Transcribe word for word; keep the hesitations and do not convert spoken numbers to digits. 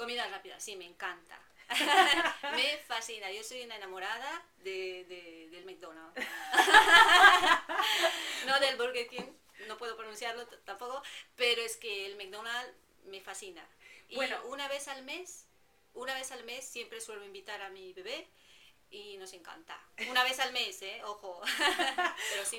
Comida rápida, sí, me encanta. Me fascina. Yo soy una enamorada de, de, del McDonald's. No del Burger King, no puedo pronunciarlo t- tampoco, pero es que el McDonald's me fascina. Y bueno, una vez al mes, una vez al mes siempre suelo invitar a mi bebé y nos encanta. Una vez al mes, ¿eh? Ojo. Pero sí, nos